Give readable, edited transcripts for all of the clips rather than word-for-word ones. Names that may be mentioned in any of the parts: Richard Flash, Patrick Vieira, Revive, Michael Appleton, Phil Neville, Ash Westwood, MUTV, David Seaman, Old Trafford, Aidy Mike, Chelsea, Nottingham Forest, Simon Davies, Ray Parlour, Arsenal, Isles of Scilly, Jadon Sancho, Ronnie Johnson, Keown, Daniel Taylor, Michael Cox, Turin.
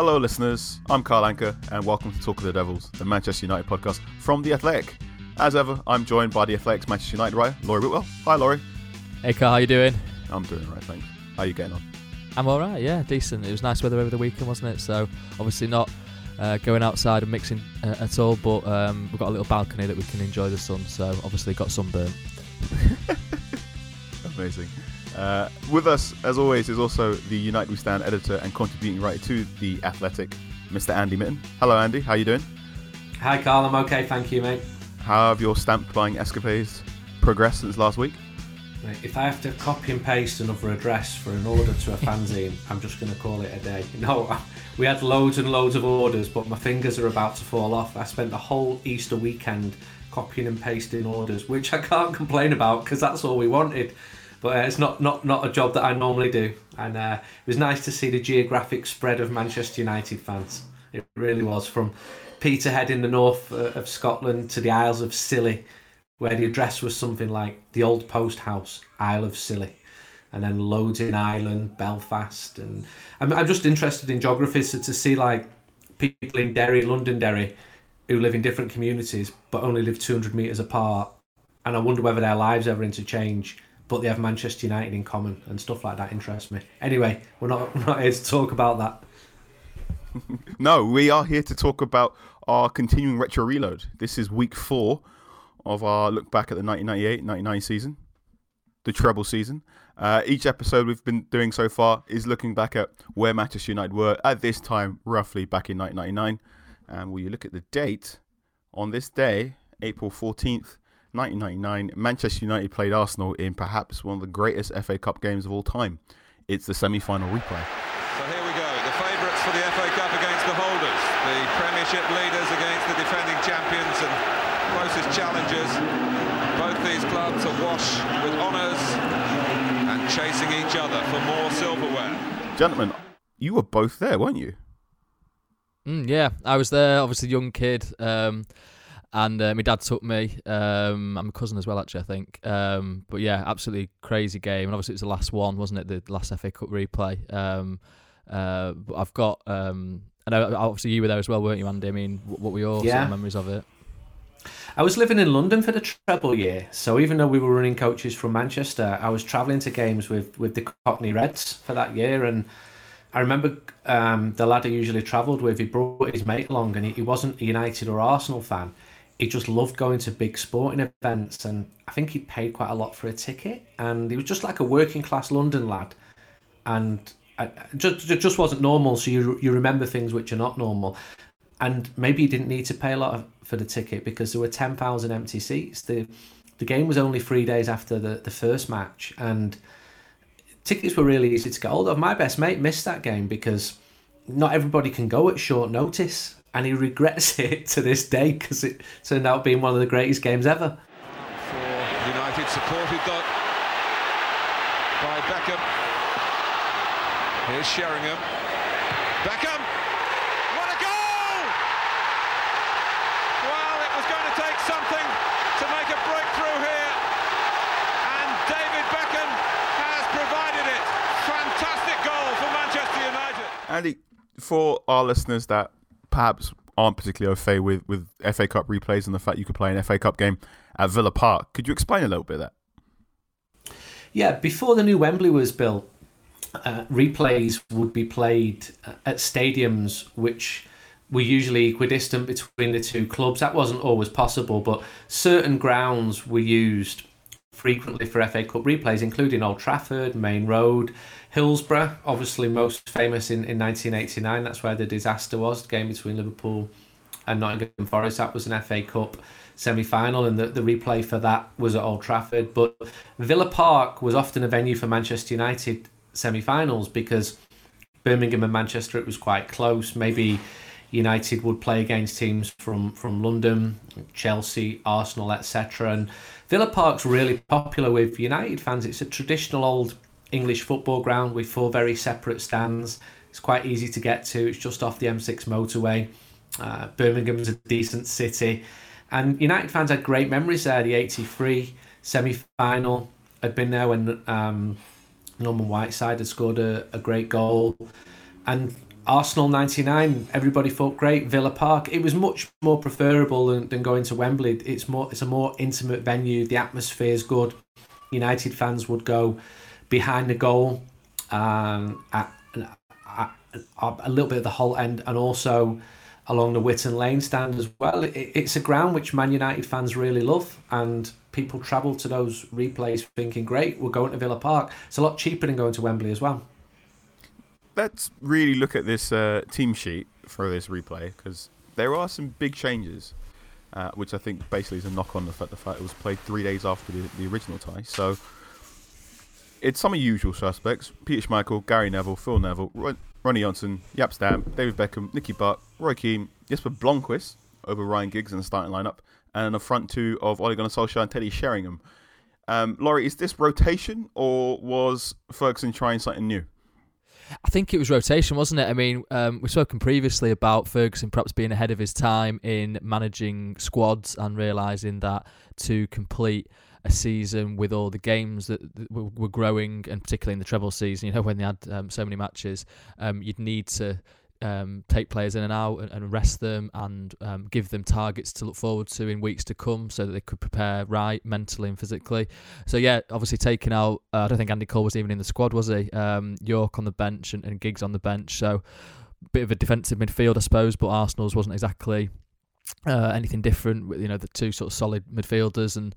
Hello listeners, I'm Carl Anker and welcome to Talk of the Devils, the Manchester United podcast from The Athletic. As ever, I'm joined by The Athletic's Manchester United writer, Laurie Whitwell. Hi Laurie. Hey Carl, how you doing? I'm doing alright, thanks. How are you getting on? I'm alright, yeah, decent. It was nice weather over the weekend, wasn't it? So obviously not going outside and mixing at all, but we've got a little balcony that we can enjoy the sun, so obviously got sunburn. Amazing. With us, as always, is also the Unite We Stand editor and contributing writer to The Athletic, Mr. Andy Mitten. Hello, Andy. How you doing? Hi, Carl. I'm okay, thank you, mate. How have your stamp buying escapades progressed since last week? Mate, if I have to copy and paste another address for an order to a fanzine, I'm just going to call it a day. No, we had loads and loads of orders, but my fingers are about to fall off. I spent the whole Easter weekend copying and pasting orders, which I can't complain about because that's all we wanted. But it's not a job that I normally do. And it was nice to see the geographic spread of Manchester United fans. It really was. From Peterhead in the north of Scotland to the Isles of Scilly, where the address was something like the Old Post House, Isle of Scilly. And then loads in Ireland, Belfast. And I'm just interested in geography. So to see like people in Derry, Londonderry, who live in different communities, but only live 200 metres apart. And I wonder whether their lives ever interchange, but they have Manchester United in common and stuff like that interests me. Anyway, we're not here to talk about that. No, we are here to talk about our continuing retro reload. This is week 4 of our look back at the 1998-99 season, the treble season. Each episode we've been doing so far is looking back at where Manchester United were at this time, roughly back in 1999. And when you look at the date, on this day, April 14th, 1999, Manchester United played Arsenal in perhaps one of the greatest FA Cup games of all time. It's the semi-final replay. So here we go, the favourites for the FA Cup against the holders, the Premiership leaders against the defending champions and closest challengers. Both these clubs are awash with honours and chasing each other for more silverware. Gentlemen, you were both there, weren't you? Yeah, I was there, obviously young kid. And my dad took me. I'm a cousin as well, actually, I think. But yeah, absolutely crazy game. And obviously, it was the last one, wasn't it? The last FA Cup replay. But I've got. I know, obviously, you were there as well, weren't you, Andy? I mean, what were your sort of memories of it? I was living in London for the treble year. So even though we were running coaches from Manchester, I was travelling to games with the Cockney Reds for that year. And I remember the lad I usually travelled with, he brought his mate along, and he wasn't a United or Arsenal fan. He just loved going to big sporting events, and I think he paid quite a lot for a ticket. And he was just like a working class London lad, and just wasn't normal. So you remember things which are not normal, and maybe he didn't need to pay a lot for the ticket because there were 10,000 empty seats. The game was only 3 days after the first match, and tickets were really easy to get hold of. My best mate missed that game because not everybody can go at short notice. And he regrets it to this day because it turned out being one of the greatest games ever. For United, supported by Beckham. Here's Sheringham. Beckham! What a goal! Well, it was going to take something to make a breakthrough here. And David Beckham has provided it. Fantastic goal for Manchester United. Andy, for our listeners that perhaps aren't particularly au fait with FA Cup replays and the fact you could play an FA Cup game at Villa Park, could you explain a little bit of that? Yeah, before the new Wembley was built, replays would be played at stadiums which were usually equidistant between the two clubs. That wasn't always possible, but certain grounds were used frequently for FA Cup replays, including Old Trafford, Main Road, Hillsborough, obviously most famous in 1989. That's where the disaster was, the game between Liverpool and Nottingham Forest. That was an FA Cup semi-final, and the replay for that was at Old Trafford. But Villa Park was often a venue for Manchester United semi-finals because Birmingham and Manchester, it was quite close. Maybe United would play against teams from London, Chelsea, Arsenal, etc. And Villa Park's really popular with United fans. It's a traditional old English football ground with 4 very separate stands. It's quite easy to get to. It's just off the M6 motorway. Birmingham's a decent city. And United fans had great memories there. The 83 semi-final had been there when Norman Whiteside had scored a great goal. And Arsenal 99, everybody felt great. Villa Park, it was much more preferable than going to Wembley. It's a more intimate venue. The atmosphere is good. United fans would go behind the goal, at a little bit of the whole end, and also along the Whitton Lane stand as well. It's a ground which Man United fans really love, and people travel to those replays thinking, great, we're going to Villa Park. It's a lot cheaper than going to Wembley as well. Let's really look at this team sheet for this replay, because there are some big changes, which I think basically is a knock on the fact it was played 3 days after the original tie. So it's some of the usual suspects: Peter Schmeichel, Gary Neville, Phil Neville, Ronnie Johnson, Yap Stam, David Beckham, Nicky Butt, Roy Keane, Jesper Blomqvist over Ryan Giggs in the starting lineup, and a front two of Ole Gunnar Solskjaer and Teddy Sheringham. Laurie, is this rotation, or was Ferguson trying something new? I think it was rotation, wasn't it? I mean, we've spoken previously about Ferguson perhaps being ahead of his time in managing squads and realising that to complete a season with all the games that were growing, and particularly in the treble season, you know, when they had so many matches, you'd need to take players in and out and rest them, and give them targets to look forward to in weeks to come, so that they could prepare right mentally and physically. So yeah, obviously taking out, I don't think Andy Cole was even in the squad, was he? York on the bench and Giggs on the bench, so a bit of a defensive midfield, I suppose, but Arsenal's wasn't exactly anything different with, you know, the two sort of solid midfielders. And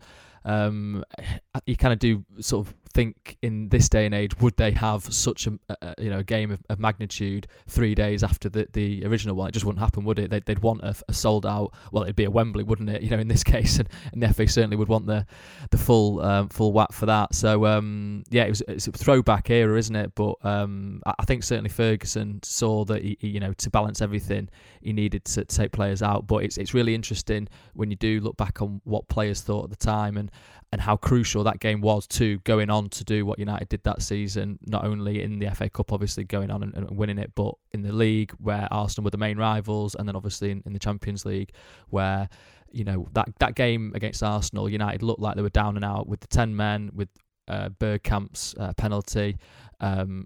you kind of do sort of think, in this day and age, would they have such a game of magnitude 3 days after the original one? It just wouldn't happen, would it? They'd want a sold out. Well, it'd be a Wembley, wouldn't it? You know, in this case, and the FA certainly would want the full whack for that. So it's a throwback era, isn't it? But I think certainly Ferguson saw that he, you know, to balance everything, he needed to take players out. But it's really interesting when you do look back on what players thought at the time, and how crucial that game was to going on to do what United did that season, not only in the FA Cup, obviously going on and winning it, but in the league where Arsenal were the main rivals, and then obviously in the Champions League, where, you know, that game against Arsenal, United looked like they were down and out with the 10 men, with Bergkamp's penalty.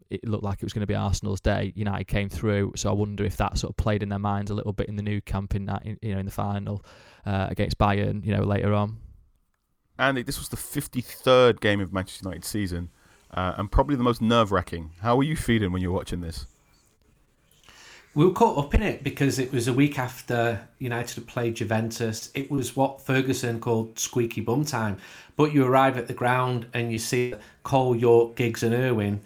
It looked like it was going to be Arsenal's day. United came through, so I wonder if that sort of played in their minds a little bit in the new camp in the final against Bayern, you know, later on. Andy, this was the 53rd game of Manchester United season, and probably the most nerve-wracking. How were you feeling when you were watching this? We were caught up in it because it was a week after United had played Juventus. It was what Ferguson called squeaky bum time. But you arrive at the ground and you see that Cole, York, Giggs and Irwin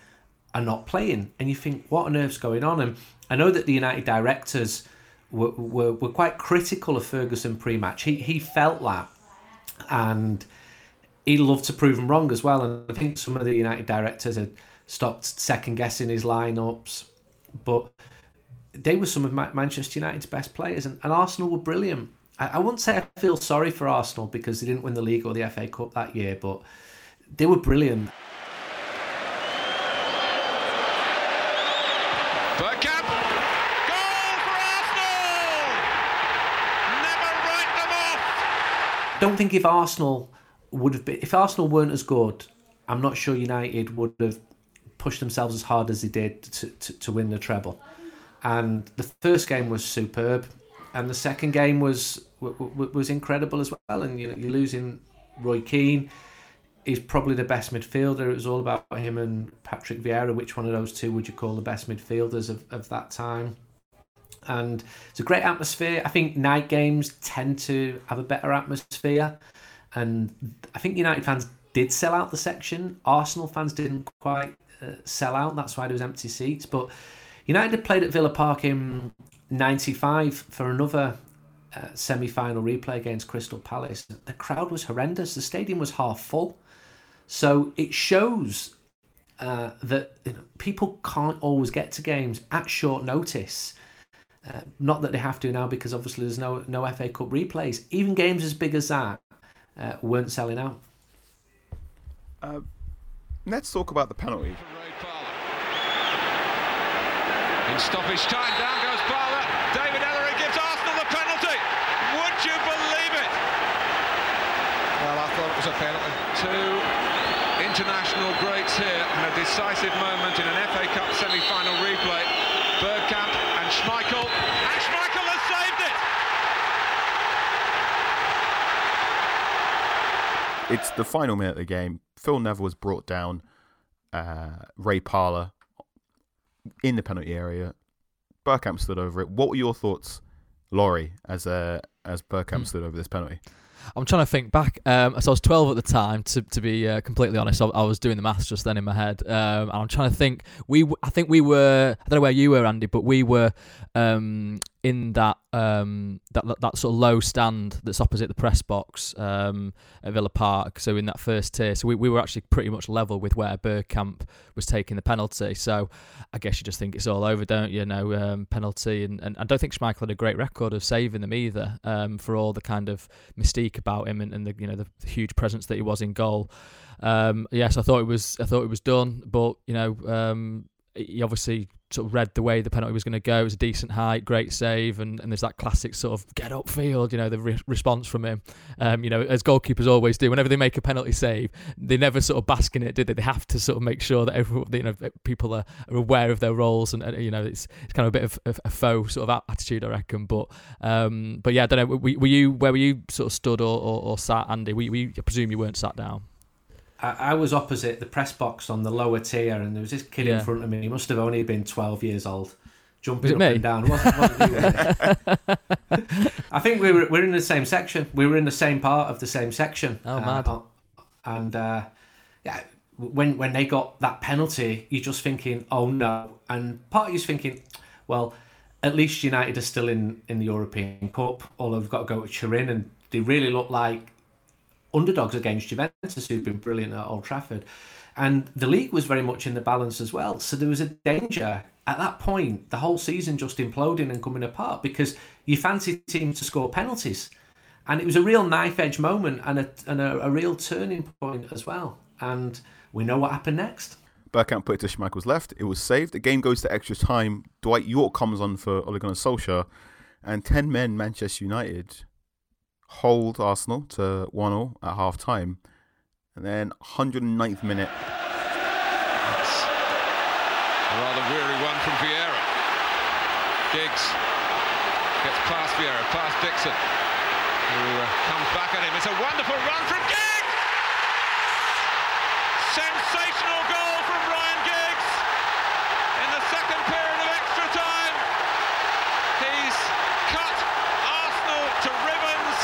are not playing. And you think, what on earth's going on? And I know that the United directors were quite critical of Ferguson pre-match. He felt that. And he'd love to prove them wrong as well. And I think some of the United directors had stopped second-guessing his lineups. But they were some of Manchester United's best players. And Arsenal were brilliant. I wouldn't say I feel sorry for Arsenal because they didn't win the league or the FA Cup that year. But they were brilliant. I don't think if Arsenal weren't as good, I'm not sure United would have pushed themselves as hard as they did to win the treble. And the first game was superb, and the second game was incredible as well. And you're losing Roy Keane. He's probably the best midfielder. It was all about him and Patrick Vieira. Which one of those two would you call the best midfielders of that time? And it's a great atmosphere. I think night games tend to have a better atmosphere. And I think United fans did sell out the section. Arsenal fans didn't quite sell out. That's why there was empty seats. But United played at Villa Park in 95 for another semi-final replay against Crystal Palace. The crowd was horrendous. The stadium was half full. So it shows that people can't always get to games at short notice. Not that they have to now, because obviously there's no FA Cup replays. Even games as big as that weren't selling out. Let's talk about the penalty. Ray Parlour. In stoppage time, down goes Parlour. David Ellery gives Arsenal the penalty. Would you believe it? Well, I thought it was a penalty. Two international greats here, and a decisive moment in an FA Cup semi-final replay. Bergkamp Schmeichel, and Schmeichel has saved it! It's the final minute of the game. Phil Neville was brought down, Ray Parlour in the penalty area. Bergkamp stood over it. What were your thoughts, Laurie, as Bergkamp stood over this penalty? I'm trying to think back. So I was 12 at the time, to be completely honest. I was doing the maths just then in my head. And I'm trying to think. I think we were, I don't know where you were, Andy, but we were in that sort of low stand that's opposite the press box at Villa Park. So in that first tier. So we were actually pretty much level with where Bergkamp was taking the penalty. So I guess you just think it's all over, don't you? No penalty. And I don't think Schmeichel had a great record of saving them either, for all the kind of mystique about him and the, you know, the huge presence that he was in goal. Yes, I thought it was done, but you know, he obviously sort of read the way the penalty was going to go. It was a decent height, great save, and there's that classic sort of get upfield, you know, the response from him. You know, as goalkeepers always do, whenever they make a penalty save, they never sort of bask in it, do they? They have to sort of make sure that everyone, you know, people are aware of their roles, and you know, it's kind of a bit of a faux sort of attitude, I reckon. But yeah, I don't know. Where were you sort of stood or sat, Andy? I presume you weren't sat down. I was opposite the press box on the lower tier, and there was this kid in front of me. He must have only been 12 years old, jumping up and down. Wasn't I think we were in the same section. We were in the same part of the same section. Oh, mad! And yeah, when they got that penalty, you're just thinking, oh no, and part of you's thinking, well, at least United are still in the European Cup. Although we've got to go to Turin, and they really look like underdogs against Juventus, who've been brilliant at Old Trafford, and the league was very much in the balance as well. So there was a danger at that point, the whole season just imploding and coming apart, because you fancy teams to score penalties, and it was a real knife edge moment and a real turning point as well. And we know what happened next. Bergkamp put it to Schmeichel's left. It was saved. The game goes to extra time. Dwight York comes on for Ole Gunnar Solskjaer, and 10 men Manchester United hold Arsenal to 1-0 at half time, and then 109th minute. That's a rather weary one from Vieira. Giggs gets past Vieira, past Dixon, who comes back at him. It's a wonderful run from Giggs! Sensational goal from Ryan Giggs in the second period of extra time. He's cut Arsenal to ribbons,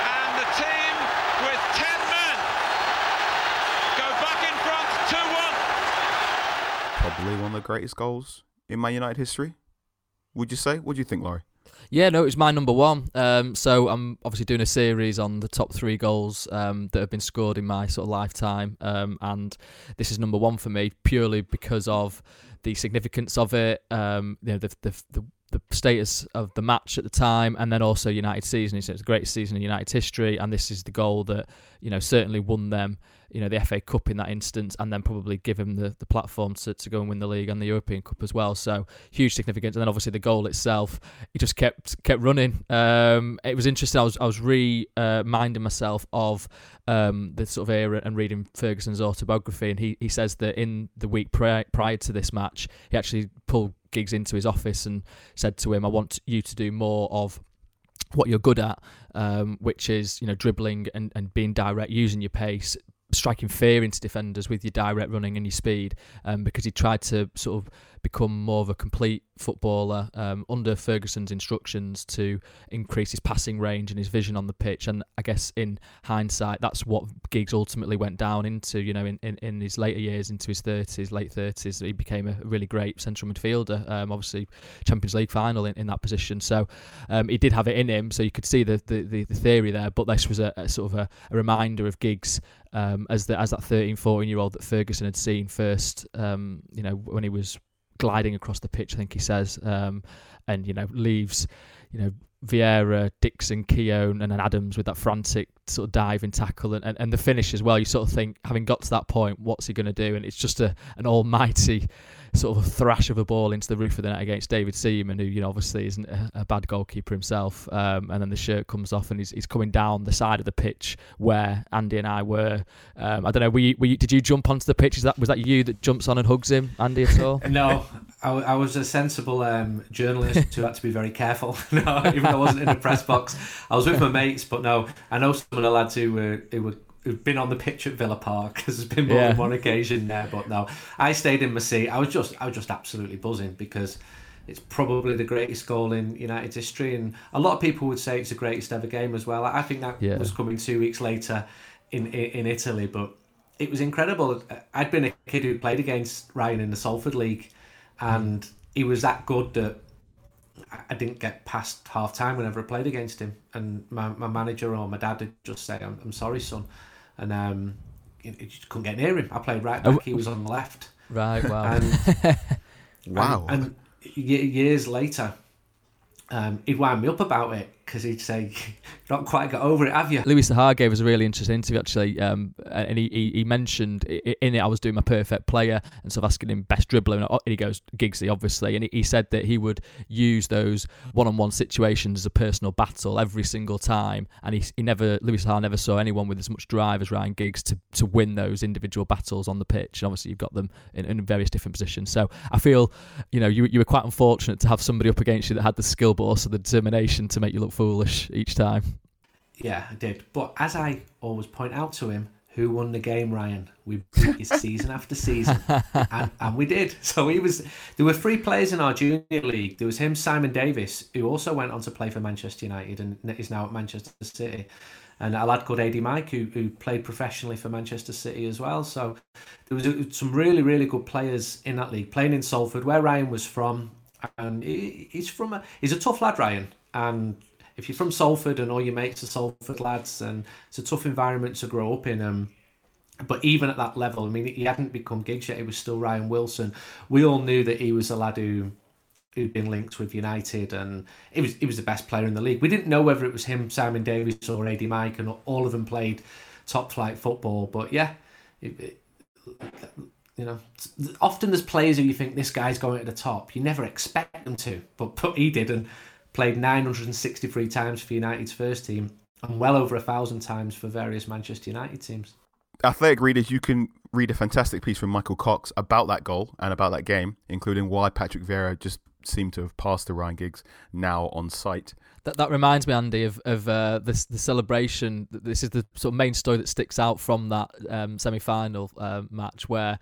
and the team with 10 men go back in front 2-1. Probably one of the greatest goals in Man United history, would you say? What do you think, Laurie? Yeah, no, it was my number one. So I'm obviously doing a series on the top three goals that have been scored in my sort of lifetime, and this is number one for me purely because of the significance of it. You know, the status of the match at the time, and then also United season. It's the greatest season in United history, and this is the goal that, you know, certainly won them, you know, the FA Cup in that instance, and then probably give them the platform to go and win the league and the European Cup as well. So huge significance. And then obviously the goal itself, it just kept running. It was interesting. I was reminding myself of the sort of era and reading Ferguson's autobiography, and he says that in the week prior to this match, he actually pulled Giggs into his office and said to him, I want you to do more of what you're good at, which is, you know, dribbling and being direct, using your pace, striking fear into defenders with your direct running and your speed, because he tried to sort of become more of a complete footballer under Ferguson's instructions to increase his passing range and his vision on the pitch. And I guess in hindsight, that's what Giggs ultimately went down into, you know, in his later years, into his 30s, late 30s. He became a really great central midfielder, obviously Champions League final in that position. So he did have it in him, so you could see the theory there, but this was a sort of a reminder of Giggs as that 13, 14-year-old that Ferguson had seen first, you know, when he was gliding across the pitch, I think he says, and, you know, leaves, you know, Vieira, Dixon, Keown and Adams with that frantic sort of dive and tackle and the finish as well. You sort of think, having got to that point, what's he going to do? And it's just an almighty sort of a thrash of a ball into the roof of the net against David Seaman, who, you know, obviously isn't a bad goalkeeper himself. And then the shirt comes off and he's coming down the side of the pitch where Andy and I were. I don't know, did you jump onto the pitch? Was that you that jumps on and hugs him, Andy, at all? No, I was a sensible journalist who had to be very careful. No, even though I wasn't in the press box. I was with my mates, but no, I know some of the lads who've been on the pitch at Villa Park, because there's been more than one occasion there. But no, I stayed in my seat. I was just absolutely buzzing, because it's probably the greatest goal in United's history, and a lot of people would say it's the greatest ever game as well. I think that was coming 2 weeks later in Italy, but it was incredible. I'd been a kid who played against Ryan in the Salford League, and he was that good that I didn't get past half time whenever I played against him, and my manager or my dad would just say, I'm sorry, son. And you just couldn't get near him. I played right back, he was on the left. Right, wow. Wow. And years later, he'd wind me up about it, because he'd say, you've not quite got over it, have you? Louis Sahar gave us a really interesting interview, actually, and he mentioned in it, I was doing my perfect player, and sort of asking him best dribbler, and he goes, Giggsy, obviously, and he said that he would use those one-on-one situations as a personal battle every single time, and Louis Sahar never saw anyone with as much drive as Ryan Giggs to win those individual battles on the pitch, and obviously you've got them in various different positions. So I feel, you know, you were quite unfortunate to have somebody up against you that had the skill, but also the determination to make you look foolish each time. Yeah, I did. But as I always point out to him, who won the game, Ryan? We beat you season after season, and we did. So there were three players in our junior league. There was him, Simon Davis, who also went on to play for Manchester United and is now at Manchester City, and a lad called Aidy Mike who played professionally for Manchester City as well. So there was some really, really good players in that league, playing in Salford, where Ryan was from. And he's a tough lad, Ryan, and if you're from Salford and all your mates are Salford lads, and it's a tough environment to grow up in. But even at that level, I mean, he hadn't become Giggs yet. He was still Ryan Wilson. We all knew that he was a lad who'd been linked with United, and he was the best player in the league. We didn't know whether it was him, Simon Davies, or Aidy Mike, and all of them played top flight football. But yeah, you know, often there's players who you think this guy's going at the top. You never expect them to, but he did, and played 963 times for United's first team and well over 1,000 times for various Manchester United teams. Athletic readers, you can read a fantastic piece from Michael Cox about that goal and about that game, including why Patrick Vieira just seemed to have passed to Ryan Giggs now on site. That reminds me, Andy, of the celebration. This is the sort of main story that sticks out from that semi-final match where,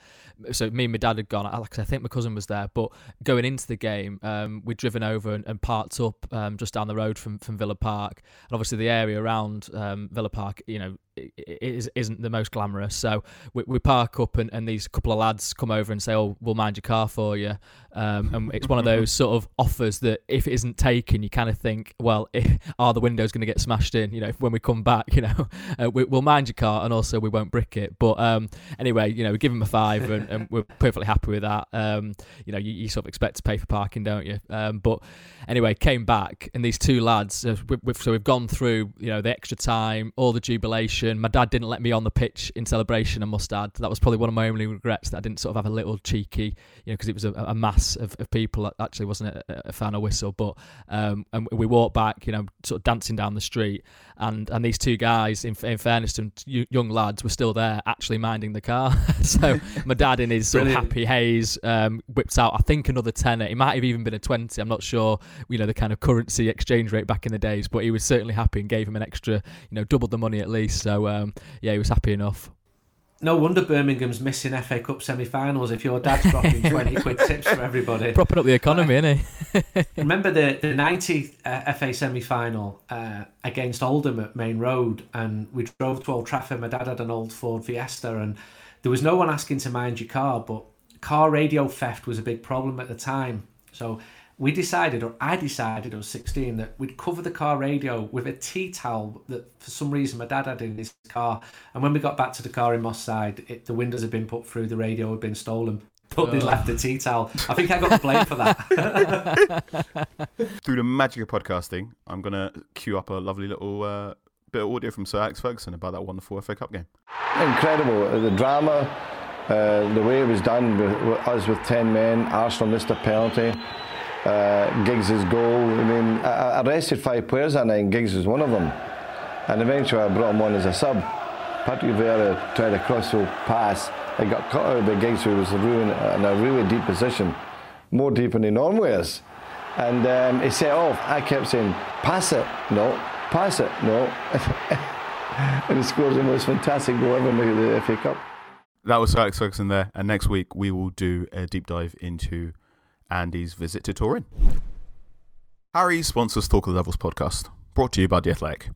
so me and my dad had gone, Alex, I think my cousin was there, but going into the game, we'd driven over and parked up just down the road from Villa Park. And obviously the area around Villa Park, you know, it isn't the most glamorous. So we park up and these couple of lads come over and say, oh, we'll mind your car for you. And it's one of those sort of offers that if it isn't taken, you kind of think, well, are the windows going to get smashed in? You know, when we come back, you know, we'll mind your car and also we won't brick it. But anyway, you know, we give them a £5 and we're perfectly happy with that. You know, you sort of expect to pay for parking, don't you? But anyway, came back and these two lads, we've gone through, you know, the extra time, all the jubilation. My dad didn't let me on the pitch in celebration, I must add. That was probably one of my only regrets, that I didn't sort of have a little cheeky, you know, because it was a mass of people, actually, wasn't it, a fan or whistle. But and we walked back, you know, sort of dancing down the street, and these two guys, in fairness to young lads, were still there actually minding the car. So my dad in his sort of happy haze whipped out, I think, another tenner. It might have even been a 20, I'm not sure, you know, the kind of currency exchange rate back in the days, but he was certainly happy and gave him an extra, you know, doubled the money at least. So yeah, he was happy enough. No wonder Birmingham's missing FA Cup semi-finals if your dad's dropping 20 quid tips for everybody. Propping up the economy, isn't he? Remember the 90th FA semi-final against Oldham at Main Road, and we drove to Old Trafford. My dad had an old Ford Fiesta, and there was no one asking to mind your car, but car radio theft was a big problem at the time. So I decided, I was 16, that we'd cover the car radio with a tea towel that for some reason my dad had in his car. And when we got back to the car in Moss Side, the windows had been put through, the radio had been stolen, but they left the tea towel. I think I got blamed for that. Through the magic of podcasting, I'm going to queue up a lovely little bit of audio from Sir Alex Ferguson about that wonderful FA Cup game. Incredible. The drama The way it was done, with us with 10 men, Arsenal missed a penalty, Giggs' goal. I mean, I rested 5 players that night, and Giggs was one of them. And eventually I brought him on as a sub. Patrick Vieira tried a crossfield pass. It got cut out by Giggs, who was ruined in a really deep position, more deep than he normally is. And he set off. I kept saying, pass it, no, pass it, no. And he scored the most fantastic goal ever in the FA Cup. That was Sir Alex Ferguson there. And next week, we will do a deep dive into Andy's visit to Turin. Harry's sponsors Talk of the Devils podcast, brought to you by The Athletic.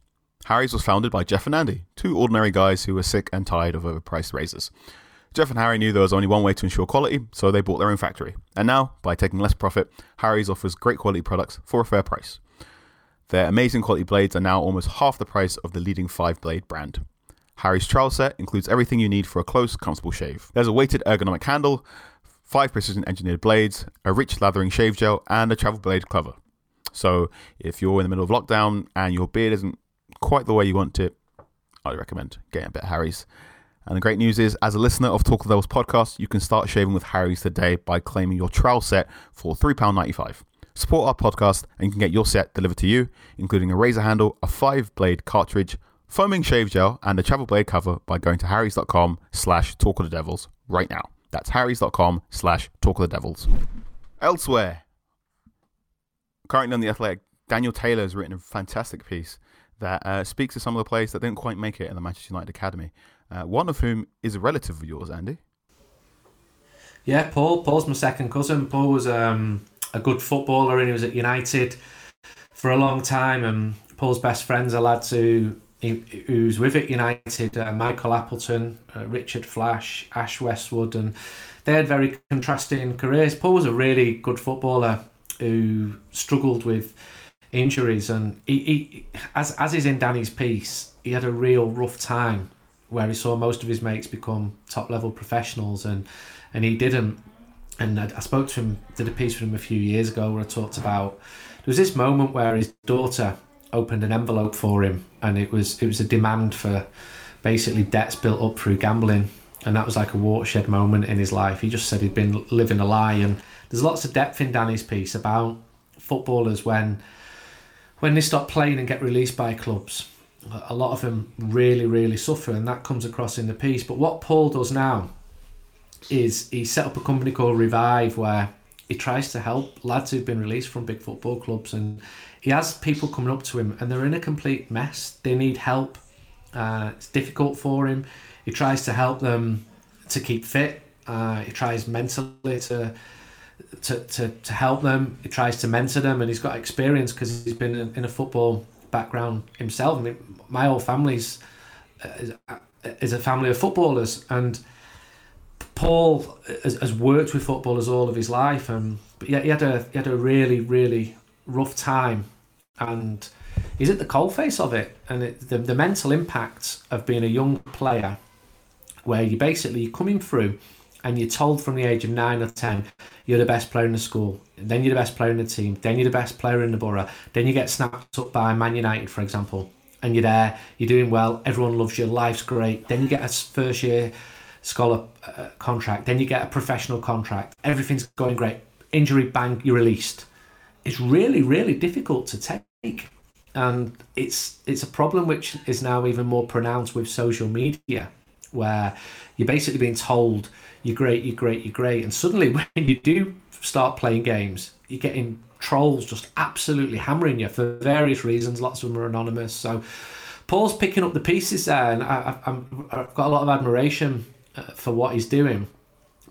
Harry's was founded by Jeff and Andy, 2 ordinary guys who were sick and tired of overpriced razors. Jeff and Harry knew there was only one way to ensure quality, so they bought their own factory. And now, by taking less profit, Harry's offers great quality products for a fair price. Their amazing quality blades are now almost half the price of the leading 5-blade brand. Harry's trial set includes everything you need for a close, comfortable shave. There's a weighted ergonomic handle, 5 precision-engineered blades, a rich lathering shave gel, and a travel blade cover. So if you're in the middle of lockdown and your beard isn't quite the way you want it, I'd recommend getting a bit of Harry's. And the great news is, as a listener of Talk of the Devils podcast, you can start shaving with Harry's today by claiming your trial set for £3.95. Support our podcast and you can get your set delivered to you, including a razor handle, a 5-blade cartridge, foaming shave gel, and a travel blade cover by going to harrys.com/talkofthedevils right now. That's harrys.com/talkofthedevils. Elsewhere, currently on The Athletic, Daniel Taylor has written a fantastic piece that speaks to some of the players that didn't quite make it in the Manchester United Academy. One of whom is a relative of yours, Andy. Yeah, Paul. Paul's my second cousin. Paul was a good footballer and he was at United for a long time. And Paul's best friends are lads who's with at United, Michael Appleton, Richard Flash, Ash Westwood, and they had very contrasting careers. Paul was a really good footballer who struggled with injuries, and he as is in Danny's piece, he had a real rough time where he saw most of his mates become top-level professionals, and he didn't. And I spoke to him, did a piece with him a few years ago where I talked about, there was this moment where his daughter opened an envelope for him, and it was a demand for basically debts built up through gambling, and that was like a watershed moment in his life. He just said he'd been living a lie, and there's lots of depth in Danny's piece about footballers when they stop playing and get released by clubs. A lot of them really, really suffer, and that comes across in the piece. But what Paul does now is he set up a company called Revive where he tries to help lads who've been released from big football clubs, and he has people coming up to him and they're in a complete mess. They need help. It's difficult for him. He tries to help them to keep fit. He tries mentally to help them. He tries to mentor them, and he's got experience because he's been in a football background himself. I mean, my whole family's is a family of footballers, and Paul has worked with footballers all of his life, but yet he had a really, really rough time, and he's at the coalface of it. And the mental impact of being a young player, where you basically you're coming through and you're told from the age of 9 or 10 you're the best player in the school, then you're the best player in the team, then you're the best player in the borough, then you get snapped up by Man United, for example, and you're there, you're doing well, everyone loves you, life's great, then you get a first year scholar contract, then you get a professional contract, everything's going great, injury, bang, you're released. It's really, really difficult to take, and it's a problem which is now even more pronounced with social media, where you're basically being told you're great, you're great, you're great, and suddenly when you do start playing games, you're getting trolls just absolutely hammering you for various reasons. Lots of them are anonymous. So Paul's picking up the pieces there, and I've got a lot of admiration for what he's doing,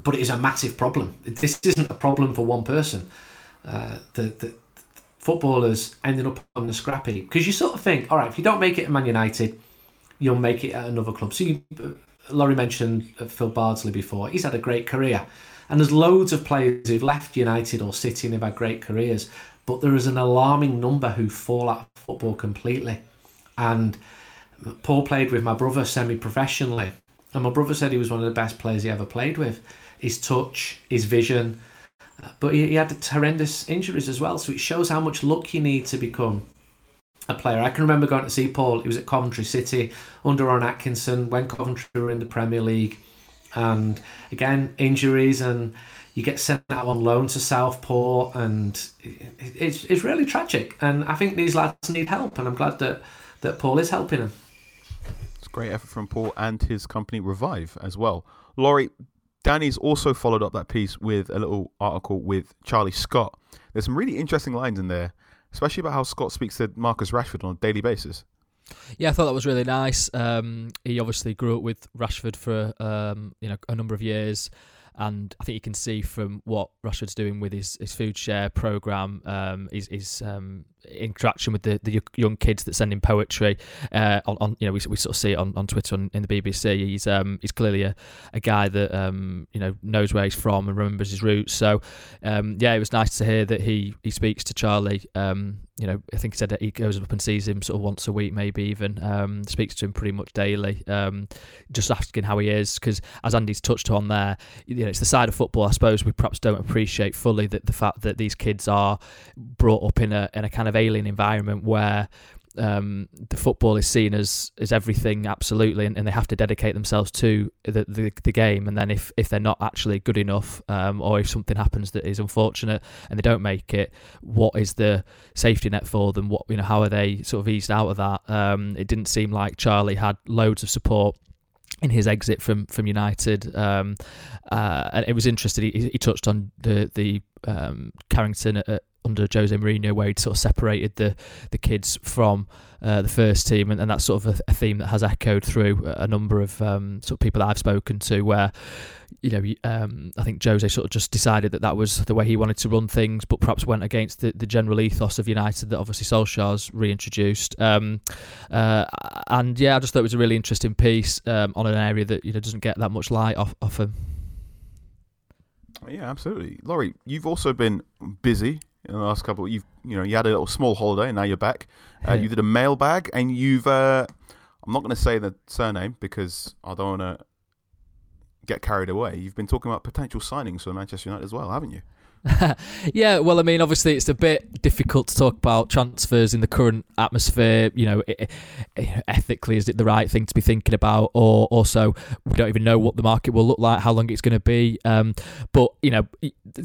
but it is a massive problem. This isn't a problem for one person. The footballers ending up on the scrappy, because you sort of think, all right, if you don't make it at Man United, you'll make it at another club. So Laurie mentioned Phil Bardsley before. He's had a great career. And there's loads of players who've left United or City and they've had great careers. But there is an alarming number who fall out of football completely. And Paul played with my brother semi-professionally. And my brother said he was one of the best players he ever played with. His touch, his vision. But he had horrendous injuries as well. So it shows how much luck you need to become a player. I can remember going to see Paul. He was at Coventry City under Ron Atkinson when Coventry were in the Premier League. And again, injuries, and you get sent out on loan to Southport, and it's really tragic. And I think these lads need help, and I'm glad that Paul is helping them. It's a great effort from Paul and his company Revive as well. Laurie, Danny's also followed up that piece with a little article with Charlie Scott. There's some really interesting lines in there, especially about how Scott speaks to Marcus Rashford on a daily basis. Yeah, I thought that was really nice. He obviously grew up with Rashford for a number of years, and I think you can see from what Rashford's doing with his food share program, his interaction with the young kids that send him poetry. We sort of see it on Twitter and in the BBC. He's clearly a guy that knows where he's from and remembers his roots. So it was nice to hear that he speaks to Charlie. I think he said that he goes up and sees him sort of once a week, maybe even speaks to him pretty much daily, just asking how he is, because as Andy's touched on there, it's the side of football I suppose we perhaps don't appreciate fully, that the fact that these kids are brought up in a kind of alien environment where the football is seen as everything, absolutely, and they have to dedicate themselves to the game. And then if they're not actually good enough, or if something happens that is unfortunate and they don't make it, what is the safety net for them? What, how are they sort of eased out of that? It didn't seem like Charlie had loads of support in his exit from United, and it was interesting. He touched on the Carrington at under Jose Mourinho, where he'd sort of separated the kids from the first team, and that's sort of a theme that has echoed through a number of sort of people that I've spoken to, where I think Jose sort of just decided that was the way he wanted to run things, but perhaps went against the general ethos of United that obviously Solskjaer's reintroduced. I just thought it was a really interesting piece on an area that doesn't get that much light off him. Yeah, absolutely. Laurie, you've also been busy in the last couple. You had a little small holiday and now you're back. You did a mailbag, and you've I'm not going to say the surname because I don't want to get carried away. You've been talking about potential signings for Manchester United as well, haven't you? Yeah, well, I mean, obviously it's a bit difficult to talk about transfers in the current atmosphere. Ethically, is it the right thing to be thinking about? Or also, we don't even know what the market will look like, how long it's going to be. But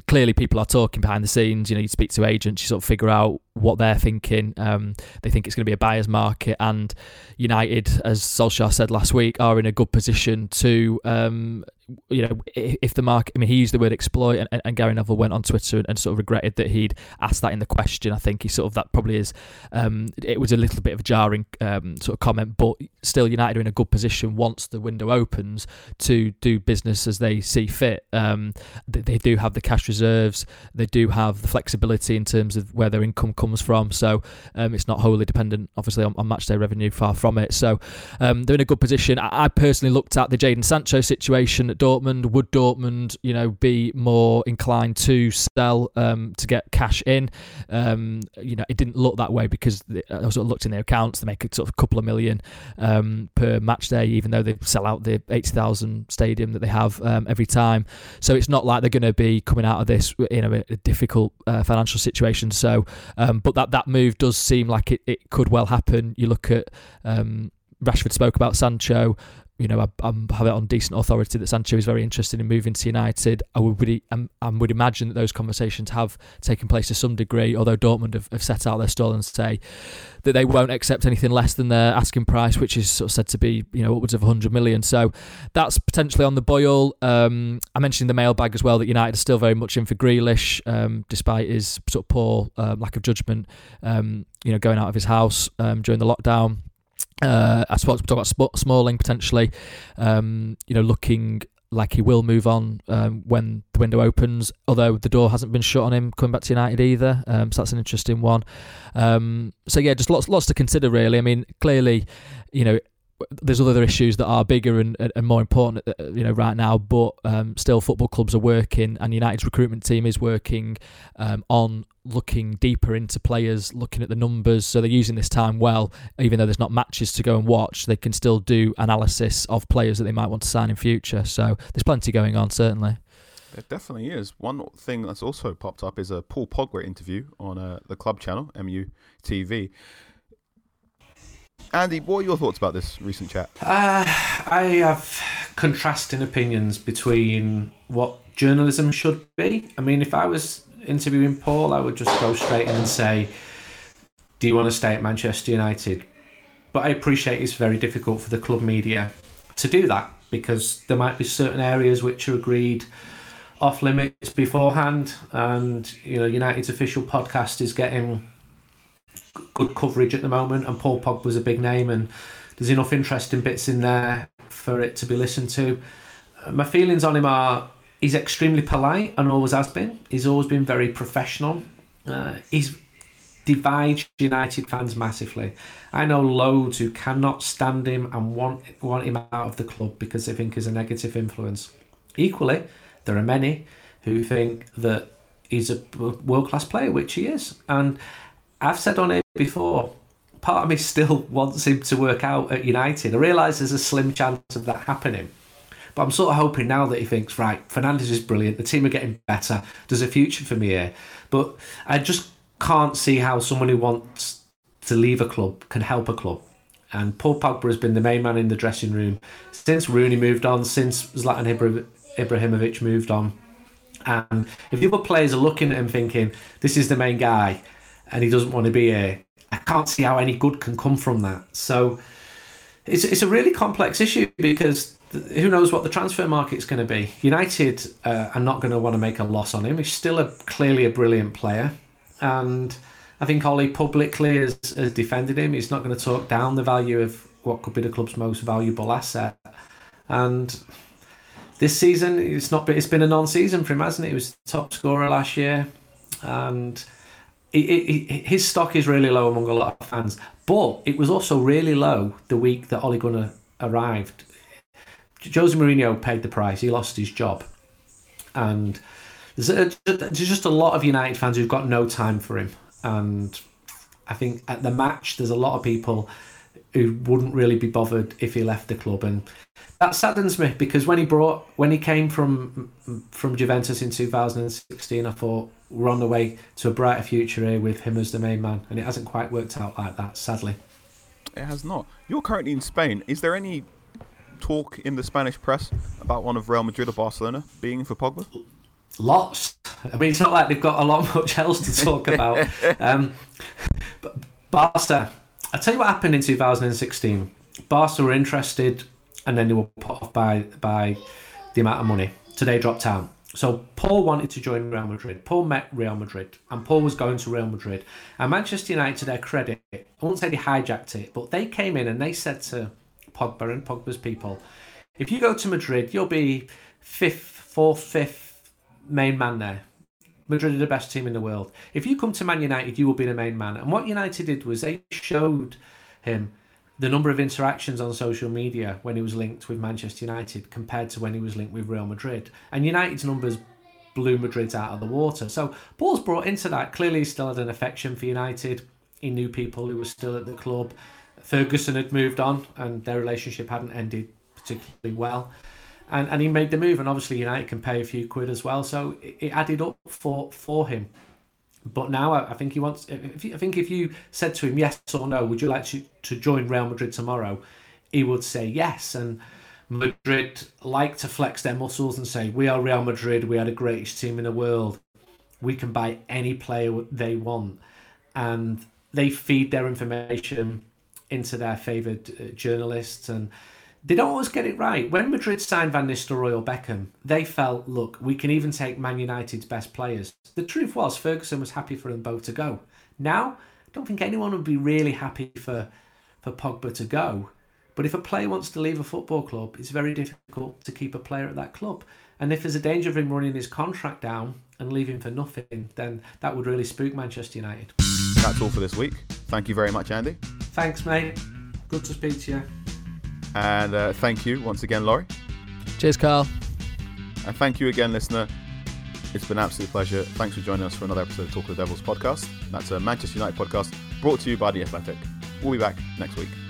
clearly people are talking behind the scenes. You speak to agents, you sort of figure out what they're thinking. They think it's going to be a buyer's market, and United, as Solskjaer said last week, are in a good position to if the market, he used the word exploit, and Gary Neville went on Twitter and sort of regretted that he'd asked that in the question. I think he sort of, that probably is, it was a little bit of a jarring sort of comment, but still United are in a good position once the window opens to do business as they see fit. They do have the cash reserves, they do have the flexibility in terms of where their income comes from, so it's not wholly dependent obviously on matchday revenue, far from it. So they're in a good position. I personally looked at the Jadon Sancho situation at Dortmund. Would Dortmund be more inclined to sell to get cash in? It didn't look that way, because I sort of looked in their accounts, they make a sort of couple of million per match day, even though they sell out the 80,000 stadium that they have every time. So it's not like they're going to be coming out of this a difficult financial situation. So but that move does seem like it could well happen. You look at Rashford spoke about Sancho. I have it on decent authority that Sancho is very interested in moving to United. I would imagine that those conversations have taken place to some degree, although Dortmund have set out their stall and say that they won't accept anything less than their asking price, which is sort of said to be upwards of 100 million. So that's potentially on the boil. I mentioned in the mailbag as well that United are still very much in for Grealish, despite his sort of poor lack of judgment, going out of his house during the lockdown. I suppose we talk about Smalling potentially, looking like he will move on when the window opens, although the door hasn't been shut on him coming back to United either. So that's an interesting one. Just lots to consider really. I mean, clearly, there's other issues that are bigger and more important, right now. But still, football clubs are working, and United's recruitment team is working on looking deeper into players, looking at the numbers. So they're using this time well, even though there's not matches to go and watch. They can still do analysis of players that they might want to sign in future. So there's plenty going on, certainly. There definitely is. One thing that's also popped up is a Paul Pogba interview on the club channel MUTV. Andy, what are your thoughts about this recent chat? I have contrasting opinions between what journalism should be. I mean, if I was interviewing Paul, I would just go straight in and say, do you want to stay at Manchester United? But I appreciate it's very difficult for the club media to do that, because there might be certain areas which are agreed off limits beforehand, and you know, United's official podcast is getting good coverage at the moment, and Paul Pogba's a big name, and there's enough interesting bits in there for it to be listened to. My feelings on him are, he's extremely polite and always has been. He's always been very professional. He's divides United fans massively. I know loads who cannot stand him and want him out of the club because they think he's a negative influence. Equally, there are many who think that he's a world-class player, which he is. And I've said on it before, part of me still wants him to work out at United. I realise there's a slim chance of that happening. But I'm sort of hoping now that he thinks, right, Fernandes is brilliant, the team are getting better, there's a future for me here. But I just can't see how someone who wants to leave a club can help a club. And Paul Pogba has been the main man in the dressing room since Rooney moved on, since Zlatan Ibrahimovic moved on. And if the other players are looking at him thinking, this is the main guy and he doesn't want to be here, I can't see how any good can come from that. So it's a really complex issue, because who knows what the transfer market's going to be. United are not going to want to make a loss on him. He's still clearly a brilliant player. And I think Ole publicly has defended him. He's not going to talk down the value of what could be the club's most valuable asset. And this season, it's been a non-season for him, hasn't it? He was the top scorer last year. And his stock is really low among a lot of fans. But it was also really low the week that Ole Gunnar arrived. Jose Mourinho paid the price. He lost his job. And there's just a lot of United fans who've got no time for him. And I think at the match, there's a lot of people who wouldn't really be bothered if he left the club. And that saddens me, because when he came from Juventus in 2016, I thought, we're on the way to a brighter future here with him as the main man. And it hasn't quite worked out like that, sadly. It has not. You're currently in Spain. Is there any talk in the Spanish press about one of Real Madrid or Barcelona being for Pogba? Lots. I mean, it's not like they've got much else to talk about. But Barca, I'll tell you what happened in 2016. Barca were interested, and then they were put off by the amount of money. So they dropped out. So Paul wanted to join Real Madrid. Paul met Real Madrid, and Paul was going to Real Madrid. And Manchester United, to their credit, I won't say they hijacked it, but they came in and they said to Pogba and Pogba's people, if you go to Madrid, you'll be fifth main man there. Madrid are the best team in the world. If you come to Man United, you will be the main man. And what United did was they showed him the number of interactions on social media when he was linked with Manchester United compared to when he was linked with Real Madrid. And United's numbers blew Madrid's out of the water. So Paul's brought into that. Clearly he still had an affection for United. He knew people who were still at the club. Ferguson had moved on and their relationship hadn't ended particularly well. And he made the move, and obviously United can pay a few quid as well, so it added up for him. But now I think he wants. If you said to him yes or no, would you like to join Real Madrid tomorrow, he would say yes. And Madrid like to flex their muscles and say, we are Real Madrid, we are the greatest team in the world, we can buy any player they want, and they feed their information into their favoured journalists. And they don't always get it right. When Madrid signed Van Nistelrooy or Beckham, they felt, look, we can even take Man United's best players. The truth was, Ferguson was happy for them both to go. Now, I don't think anyone would be really happy for Pogba to go. But if a player wants to leave a football club, it's very difficult to keep a player at that club. And if there's a danger of him running his contract down and leaving for nothing, then that would really spook Manchester United. That's all for this week. Thank you very much, Andy. Thanks, mate. Good to speak to you. And thank you once again, Laurie. Cheers, Carl. And thank you again, listener. It's been an absolute pleasure. Thanks for joining us for another episode of Talk of the Devils podcast. That's a Manchester United podcast brought to you by The Athletic. We'll be back next week.